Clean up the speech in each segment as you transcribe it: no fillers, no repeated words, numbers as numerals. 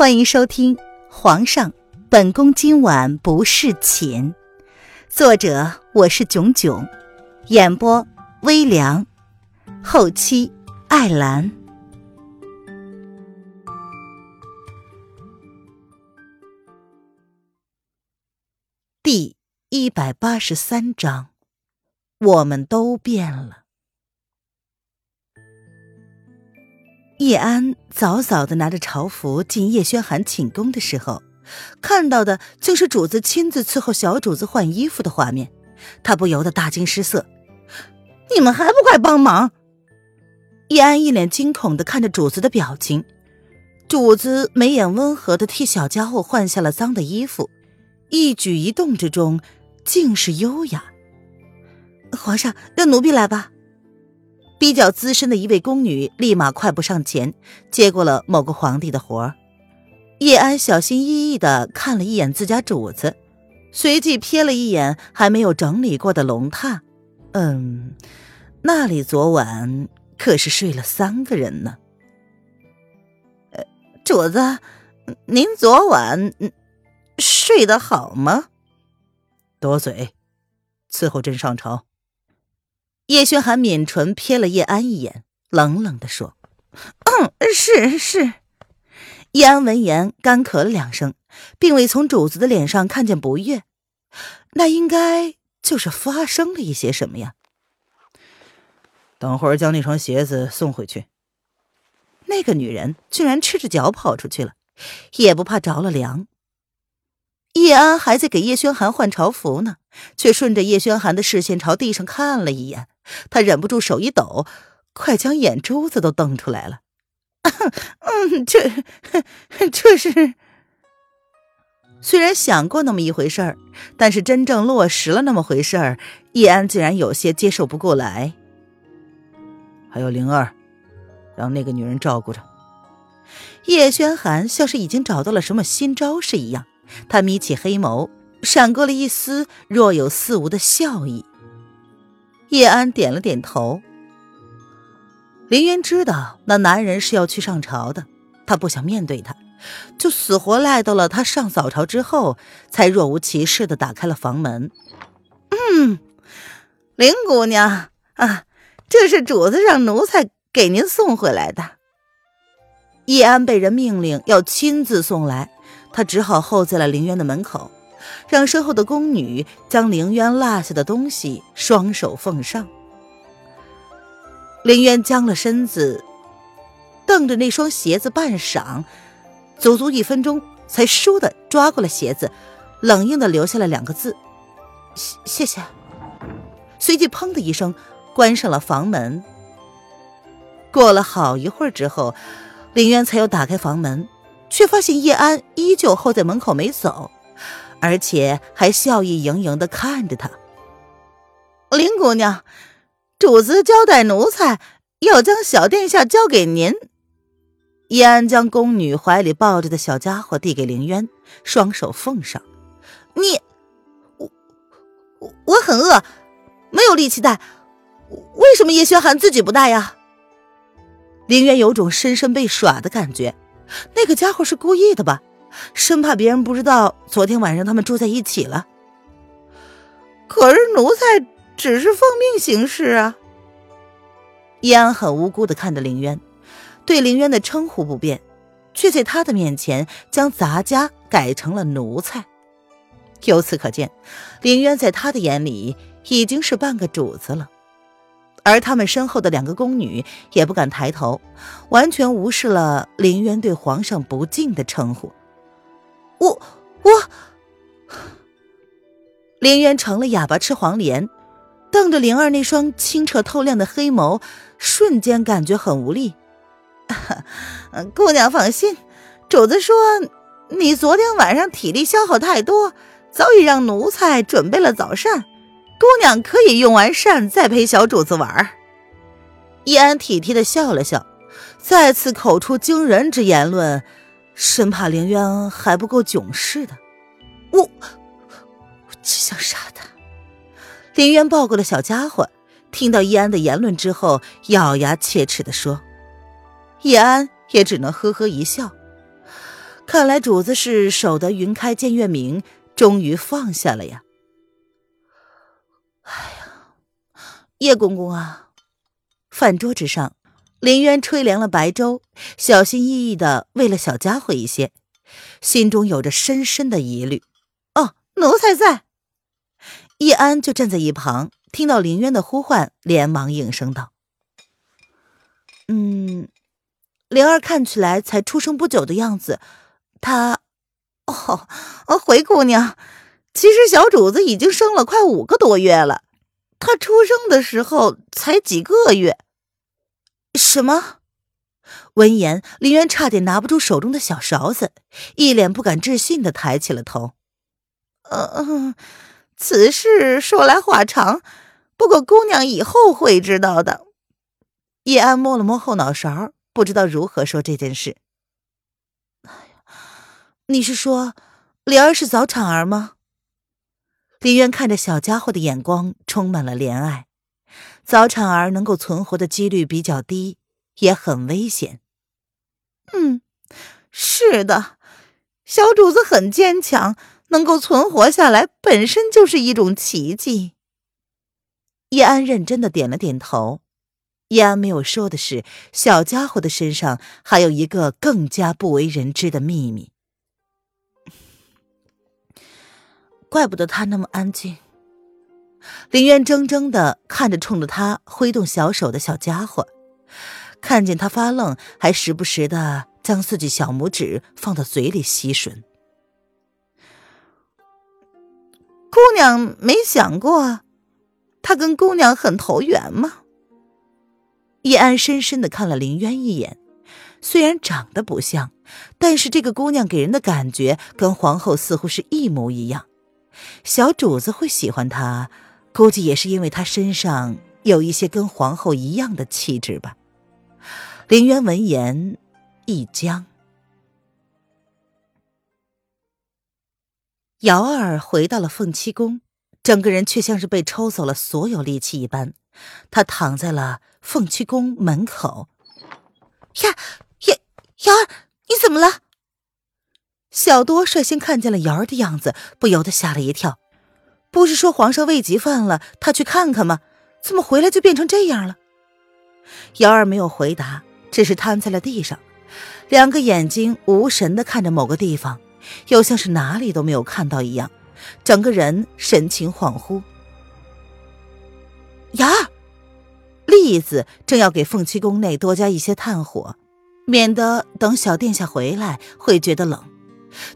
欢迎收听《皇上，本宫今晚不侍寝》，作者我是囧囧，演播微凉，后期艾兰。第183章，我们都变了。叶安早早地拿着朝服进叶轩寒寝宫的时候，看到的竟是主子亲自伺候小主子换衣服的画面，他不由得大惊失色。你们还不快帮忙！叶安一脸惊恐地看着主子的表情，主子眉眼温和地替小家伙换下了脏的衣服，一举一动之中竟是优雅。皇上，让奴婢来吧。比较资深的一位宫女立马快步上前，接过了某个皇帝的活儿。叶安小心翼翼地看了一眼自家主子，随即瞥了一眼还没有整理过的龙榻。那里昨晚可是睡了3个人呢。主子，您昨晚睡得好吗？多嘴，伺候朕上朝。叶轩寒抿唇瞥了叶安一眼，冷冷地说：是。叶安闻言干咳了2声，并未从主子的脸上看见不悦，那应该就是发生了一些什么呀。等会儿将那双鞋子送回去。那个女人居然赤着脚跑出去了，也不怕着了凉。叶安还在给叶轩寒换朝服呢，却顺着叶轩寒的视线朝地上看了一眼，他忍不住手一抖，快将眼珠子都瞪出来了。这是……虽然想过那么一回事儿，但是真正落实了那么回事儿，叶安竟然有些接受不过来。还有灵儿，让那个女人照顾着。叶轩寒像是已经找到了什么新招式一样，他眯起黑眸，闪过了一丝若有似无的笑意。叶安点了点头。凌渊知道那男人是要去上朝的，他不想面对他，就死活赖到了他上早朝之后，才若无其事地打开了房门。林姑娘啊，这是主子让奴才给您送回来的。叶安被人命令要亲自送来，他只好候在了凌渊的门口，让身后的宫女将凌渊落下的东西双手奉上。凌渊僵了身子，瞪着那双鞋子半晌，足足1分钟才倏地抓过了鞋子，冷硬地留下了2个字：谢谢。随即砰的一声关上了房门。过了好一会儿之后，凌渊才又打开房门，却发现叶安依旧候在门口没走，而且还笑意盈盈地看着他。林姑娘，主子交代奴才要将小殿下交给您。叶安将宫女怀里抱着的小家伙递给凌渊，双手奉上。我很饿，没有力气带，为什么叶轩寒自己不带呀？凌渊有种深深被耍的感觉，那个家伙是故意的吧，生怕别人不知道昨天晚上他们住在一起了。可是奴才只是奉命行事啊。叶安很无辜地看着凌渊，对凌渊的称呼不变，却在他的面前将杂家改成了奴才。由此可见，凌渊在他的眼里已经是半个主子了。而他们身后的2个宫女也不敢抬头，完全无视了凌渊对皇上不敬的称呼。凌渊成了哑巴吃黄连，瞪着灵儿那双清澈透亮的黑眸，瞬间感觉很无力。姑娘放心，主子说你昨天晚上体力消耗太多，早已让奴才准备了早膳，姑娘可以用完膳再陪小主子玩。叶安体贴地笑了笑，再次口出惊人之言论，生怕凌渊还不够囧似的。我只想杀他。凌渊抱过了小家伙，听到叶安的言论之后，咬牙切齿地说。叶安也只能呵呵一笑，看来主子是守得云开见月明，终于放下了呀。哎呀，叶公公啊！饭桌之上，林渊吹凉了白粥，小心翼翼地喂了小家伙一些，心中有着深深的疑虑。哦，奴才在。叶安就站在一旁，听到林渊的呼唤，连忙应声道：“灵儿看起来才出生不久的样子，她……哦，回姑娘，其实小主子已经生了快5个多月了，她出生的时候才几个月。”什么？闻言，林渊差点拿不住手中的小勺子，一脸不敢置信地抬起了头。此事说来话长，不过姑娘以后会知道的。叶安摸了摸后脑勺，不知道如何说这件事。你是说莲儿是早产儿吗？林渊看着小家伙的眼光充满了怜爱。早产儿能够存活的几率比较低，也很危险。是的，小主子很坚强，能够存活下来本身就是一种奇迹。叶安认真地点了点头。叶安没有说的是，小家伙的身上还有一个更加不为人知的秘密。怪不得他那么安静。林渊怔怔地看着冲着他挥动小手的小家伙，看见他发愣，还时不时地将自己小拇指放到嘴里吸吮。姑娘没想过他跟姑娘很投缘吗？叶安深深地看了林渊一眼，虽然长得不像，但是这个姑娘给人的感觉跟皇后似乎是一模一样。小主子会喜欢她，估计也是因为她身上有一些跟皇后一样的气质吧。林渊闻言一僵。姚二回到了凤栖宫，整个人却像是被抽走了所有力气一般，他躺在了凤栖宫门口。姚二，你怎么了？小多率先看见了瑶儿的样子，不由得吓了一跳。不是说皇上胃急犯了，他去看看吗？怎么回来就变成这样了？瑶儿没有回答，只是瘫在了地上，两个眼睛无神地看着某个地方，又像是哪里都没有看到一样，整个人神情恍惚。瑶儿，栗子正要给凤栖宫内多加一些炭火，免得等小殿下回来会觉得冷，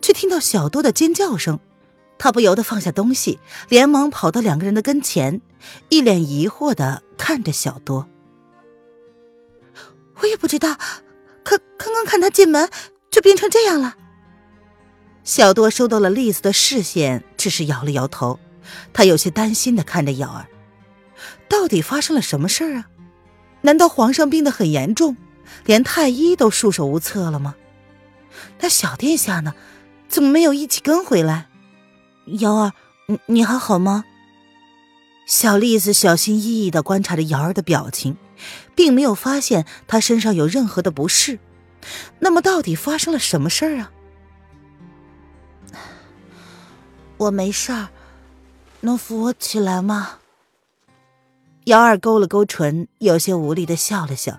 却听到小多的尖叫声，他不由得放下东西，连忙跑到两个人的跟前，一脸疑惑地看着小多。我也不知道，可刚刚看他进门就变成这样了。小多收到了栗子的视线，只是摇了摇头，他有些担心地看着瑶儿，到底发生了什么事儿啊？难道皇上病得很严重，连太医都束手无策了吗？那小殿下呢？怎么没有一起跟回来？瑶儿，你还好吗？小栗子小心翼翼地观察着瑶儿的表情，并没有发现她身上有任何的不适。那么到底发生了什么事儿啊？我没事儿，能扶我起来吗？瑶儿勾了勾唇，有些无力地笑了笑。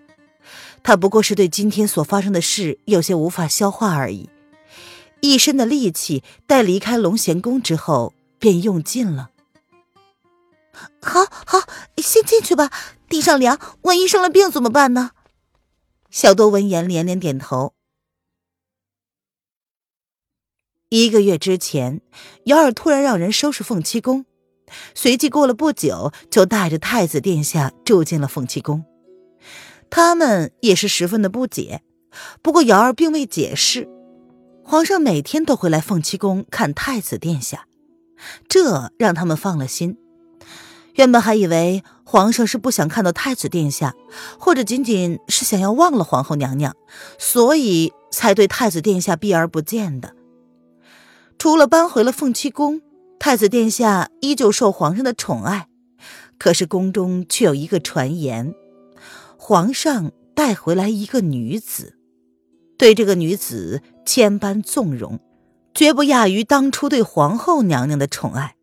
他不过是对今天所发生的事有些无法消化而已，一身的力气待离开龙贤宫之后便用尽了。好，先进去吧，地上凉，万一生了病怎么办呢？小多闻言连连点头。1个月之前，瑶儿突然让人收拾凤栖宫，随即过了不久就带着太子殿下住进了凤栖宫。他们也是十分的不解，不过瑶儿并未解释。皇上每天都会来凤栖宫看太子殿下，这让他们放了心。原本还以为皇上是不想看到太子殿下，或者仅仅是想要忘了皇后娘娘，所以才对太子殿下避而不见的。除了搬回了凤栖宫，太子殿下依旧受皇上的宠爱，可是宫中却有一个传言，皇上带回来一个女子。对这个女子千般纵容，绝不亚于当初对皇后娘娘的宠爱。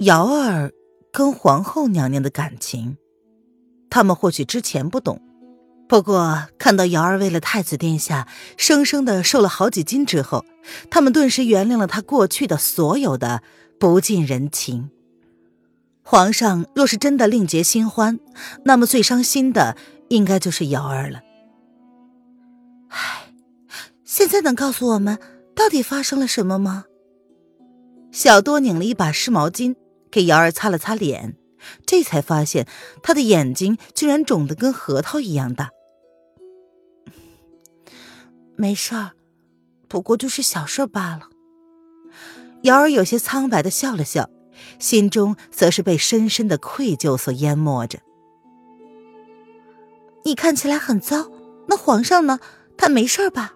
瑶儿跟皇后娘娘的感情，他们或许之前不懂，不过看到瑶儿为了太子殿下生生的瘦了好几斤之后，他们顿时原谅了她过去的所有的不近人情。皇上若是真的另结新欢，那么最伤心的应该就是瑶儿了。唉，现在能告诉我们到底发生了什么吗？小多拧了一把湿毛巾给瑶儿擦了擦脸，这才发现她的眼睛居然肿得跟核桃一样大。没事儿，不过就是小事罢了。瑶儿有些苍白地笑了笑，心中则是被深深的愧疚所淹没着。你看起来很糟，那皇上呢？他没事吧？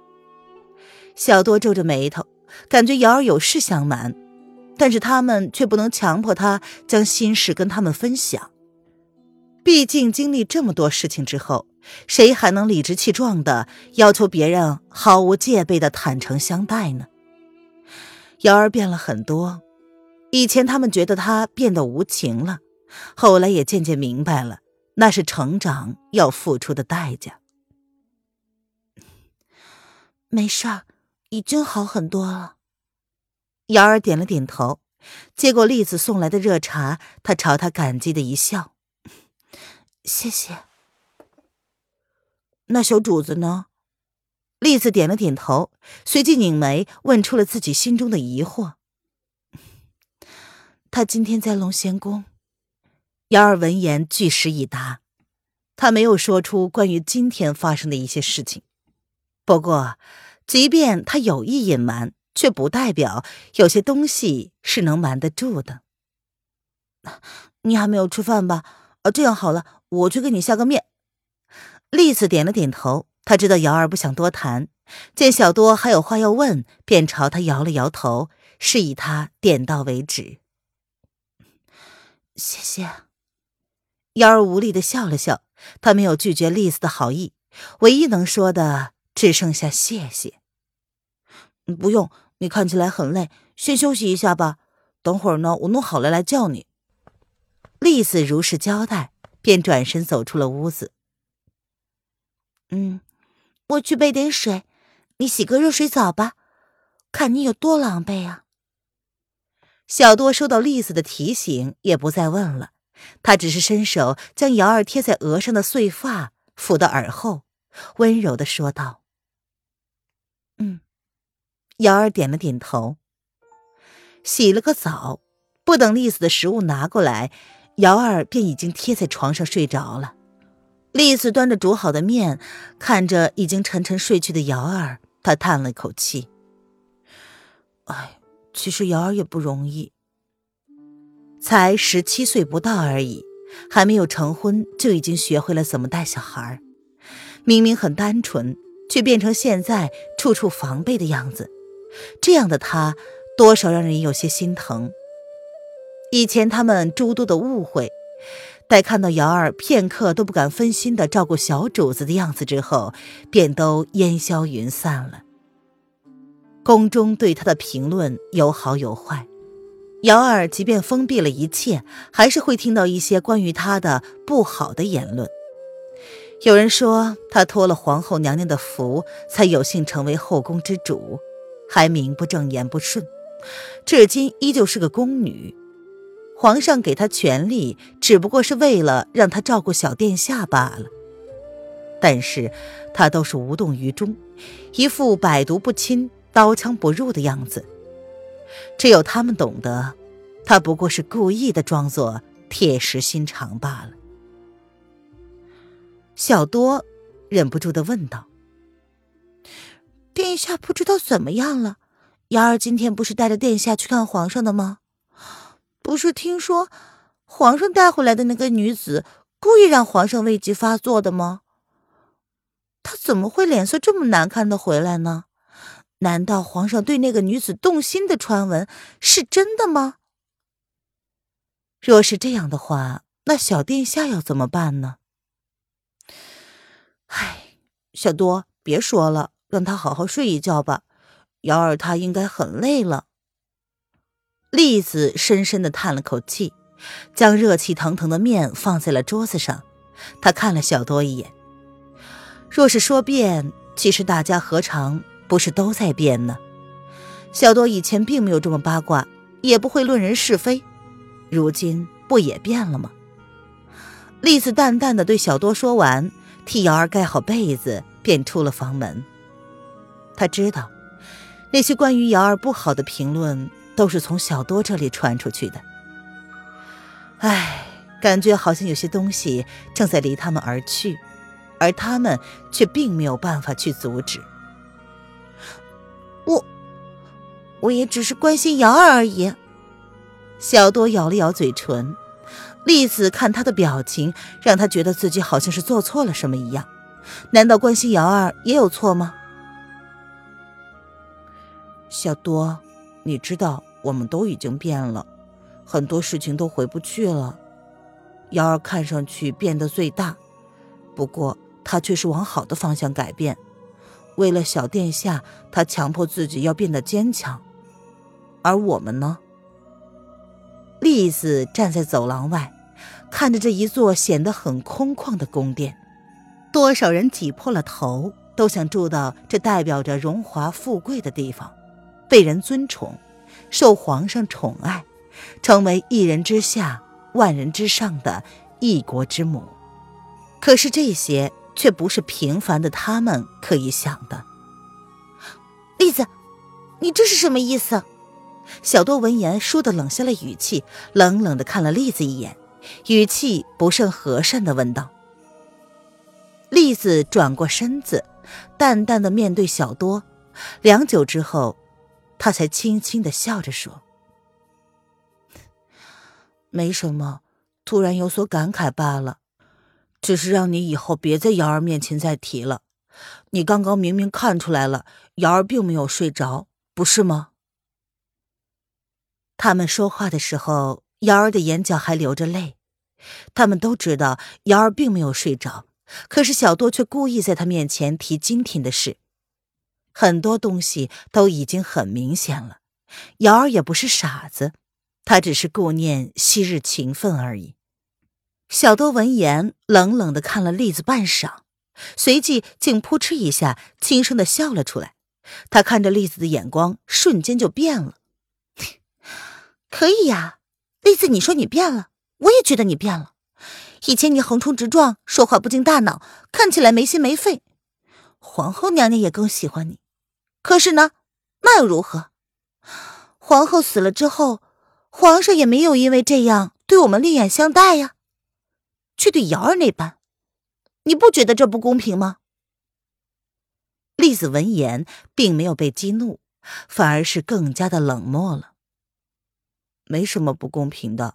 小多皱着眉头，感觉瑶儿有事想瞒，但是他们却不能强迫他将心事跟他们分享。毕竟经历这么多事情之后，谁还能理直气壮地要求别人毫无戒备地坦诚相待呢？瑶儿变了很多，以前他们觉得她变得无情了，后来也渐渐明白了，那是成长要付出的代价。没事儿，已经好很多了。瑶儿点了点头，接过栗子送来的热茶，她朝他感激的一笑：“谢谢。”那小主子呢？栗子点了点头，随即拧眉问出了自己心中的疑惑。他今天在龙贤宫。瑶儿闻言据实以答，他没有说出关于今天发生的一些事情。不过，即便他有意隐瞒，却不代表有些东西是能瞒得住的。你还没有吃饭吧？这样好了，我去给你下个面。栗子点了点头，他知道瑶儿不想多谈，见小多还有话要问，便朝他摇了摇头，示意他点到为止。谢谢。瑶儿无力地笑了笑，她没有拒绝丽丝的好意，唯一能说的只剩下谢谢。不用，你看起来很累，先休息一下吧，等会儿呢，我弄好了来叫你。丽丝如是交代，便转身走出了屋子。我去备点水，你洗个热水澡吧，看你有多狼狈啊。小多收到丽丝的提醒，也不再问了，他只是伸手将瑶儿贴在额上的碎发抚到耳后，温柔地说道：“瑶儿点了点头。洗了个澡，不等丽丝的食物拿过来，瑶儿便已经贴在床上睡着了。丽丝端着煮好的面，看着已经沉沉睡去的瑶儿，她叹了一口气：“哎。”其实瑶儿也不容易，才17岁不到而已，还没有成婚就已经学会了怎么带小孩，明明很单纯，却变成现在处处防备的样子，这样的她多少让人有些心疼。以前他们诸多的误会，待看到瑶儿片刻都不敢分心地照顾小主子的样子之后，便都烟消云散了。宫中对他的评论有好有坏，瑶儿即便封闭了一切，还是会听到一些关于他的不好的言论。有人说他托了皇后娘娘的福，才有幸成为后宫之主，还名不正言不顺，至今依旧是个宫女。皇上给她权力，只不过是为了让她照顾小殿下罢了。但是她都是无动于衷，一副百毒不侵刀枪不入的样子，只有他们懂得，他不过是故意的装作铁石心肠罢了。小多忍不住的问道：“殿下不知道怎么样了？瑶儿今天不是带着殿下去看皇上的吗？不是听说皇上带回来的那个女子故意让皇上胃疾发作的吗？她怎么会脸色这么难看的回来呢？难道皇上对那个女子动心的传闻是真的吗？若是这样的话，那小殿下要怎么办呢？哎，小多，别说了，让他好好睡一觉吧，瑶儿他应该很累了。栗子深深地叹了口气，将热气腾腾的面放在了桌子上。他看了小多一眼，若是说变，其实大家何尝不是都在变呢？小多以前并没有这么八卦，也不会论人是非，如今不也变了吗？栗子淡淡的对小多说完，替瑶儿盖好被子，便出了房门。他知道那些关于瑶儿不好的评论都是从小多这里传出去的。唉，感觉好像有些东西正在离他们而去，而他们却并没有办法去阻止。我也只是关心瑶儿而已。小多咬了咬嘴唇，栗子看她的表情，让她觉得自己好像是做错了什么一样。难道关心瑶儿也有错吗？小多，你知道我们都已经变了，很多事情都回不去了。瑶儿看上去变得最大，不过她却是往好的方向改变。为了小殿下，她强迫自己要变得坚强。而我们呢？栗子站在走廊外，看着这一座显得很空旷的宫殿，多少人挤破了头，都想住到这代表着荣华富贵的地方，被人尊崇，受皇上宠爱，成为一人之下万人之上的一国之母。可是这些却不是平凡的他们可以想的。栗子，你这是什么意思？小多闻言倏地冷下了语气，冷冷地看了栗子一眼，语气不甚和善地问道。栗子转过身子，淡淡地面对小多，良久之后，她才轻轻地笑着说：没什么，突然有所感慨罢了，只是让你以后别在瑶儿面前再提了。你刚刚明明看出来了，瑶儿并没有睡着，不是吗？他们说话的时候，瑶儿的眼角还流着泪。他们都知道瑶儿并没有睡着，可是小多却故意在他面前提今天的事。很多东西都已经很明显了，瑶儿也不是傻子，她只是顾念昔日情分而已。小多闻言冷冷地看了栗子半晌，随即竟扑哧一下轻声地笑了出来。他看着栗子的眼光瞬间就变了。可以呀，栗子，你说你变了，我也觉得你变了。以前你横冲直撞，说话不经大脑，看起来没心没肺，皇后娘娘也更喜欢你。可是呢，那又如何？皇后死了之后，皇上也没有因为这样对我们另眼相待呀，却对瑶儿那般，你不觉得这不公平吗？栗子闻言并没有被激怒，反而是更加的冷漠了。没什么不公平的，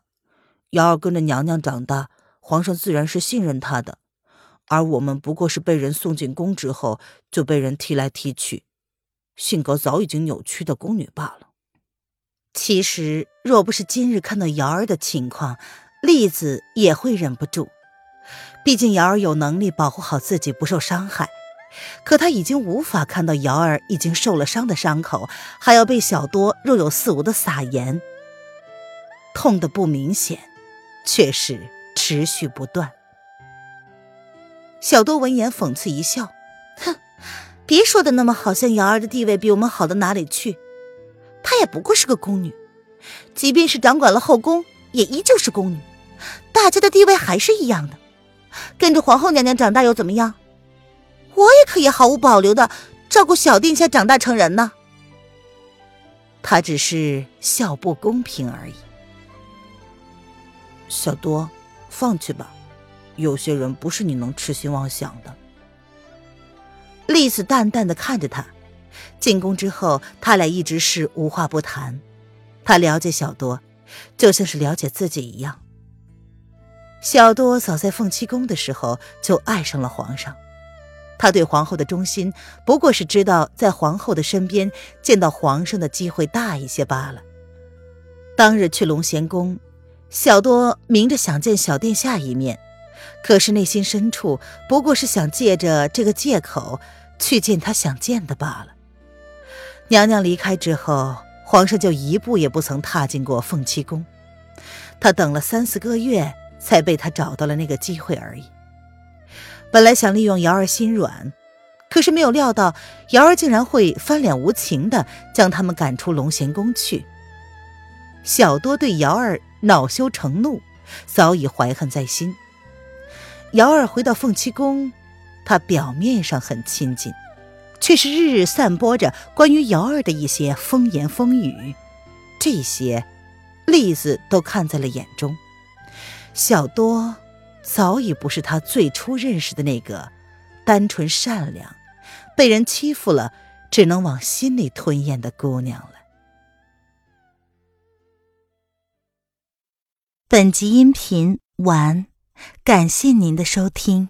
瑶儿跟着娘娘长大，皇上自然是信任她的，而我们不过是被人送进宫之后就被人踢来踢去，性格早已经扭曲的宫女罢了。其实若不是今日看到瑶儿的情况，栗子也会忍不住。毕竟瑶儿有能力保护好自己不受伤害，可她已经无法看到瑶儿已经受了伤的伤口，还要被小多若有似无的撒盐，痛得不明显，却是持续不断。小多闻言讽刺一笑，哼，别说的那么好像瑶儿的地位比我们好到哪里去，她也不过是个宫女，即便是掌管了后宫，也依旧是宫女，大家的地位还是一样的。跟着皇后娘娘长大又怎么样？我也可以毫无保留的照顾小殿下长大成人呢。他只是笑不公平而已。小多，放弃吧，有些人不是你能痴心妄想的。栗子淡淡的看着他。进宫之后，他俩一直是无话不谈。他了解小多，就像是了解自己一样。小多早在凤栖宫的时候就爱上了皇上，他对皇后的忠心不过是知道在皇后的身边见到皇上的机会大一些罢了。当日去龙贤宫，小多明着想见小殿下一面，可是内心深处不过是想借着这个借口去见他想见的罢了。娘娘离开之后，皇上就一步也不曾踏进过凤栖宫，他等了3、4个月才被他找到了那个机会而已。本来想利用瑶儿心软，可是没有料到瑶儿竟然会翻脸无情地将他们赶出龙贤宫去。小多对瑶儿恼羞成怒，早已怀恨在心。瑶儿回到凤栖宫，他表面上很亲近，却是日日散播着关于瑶儿的一些风言风语，这些栗子都看在了眼中。小多早已不是他最初认识的那个单纯善良，被人欺负了只能往心里吞咽的姑娘了。本集音频完，感谢您的收听。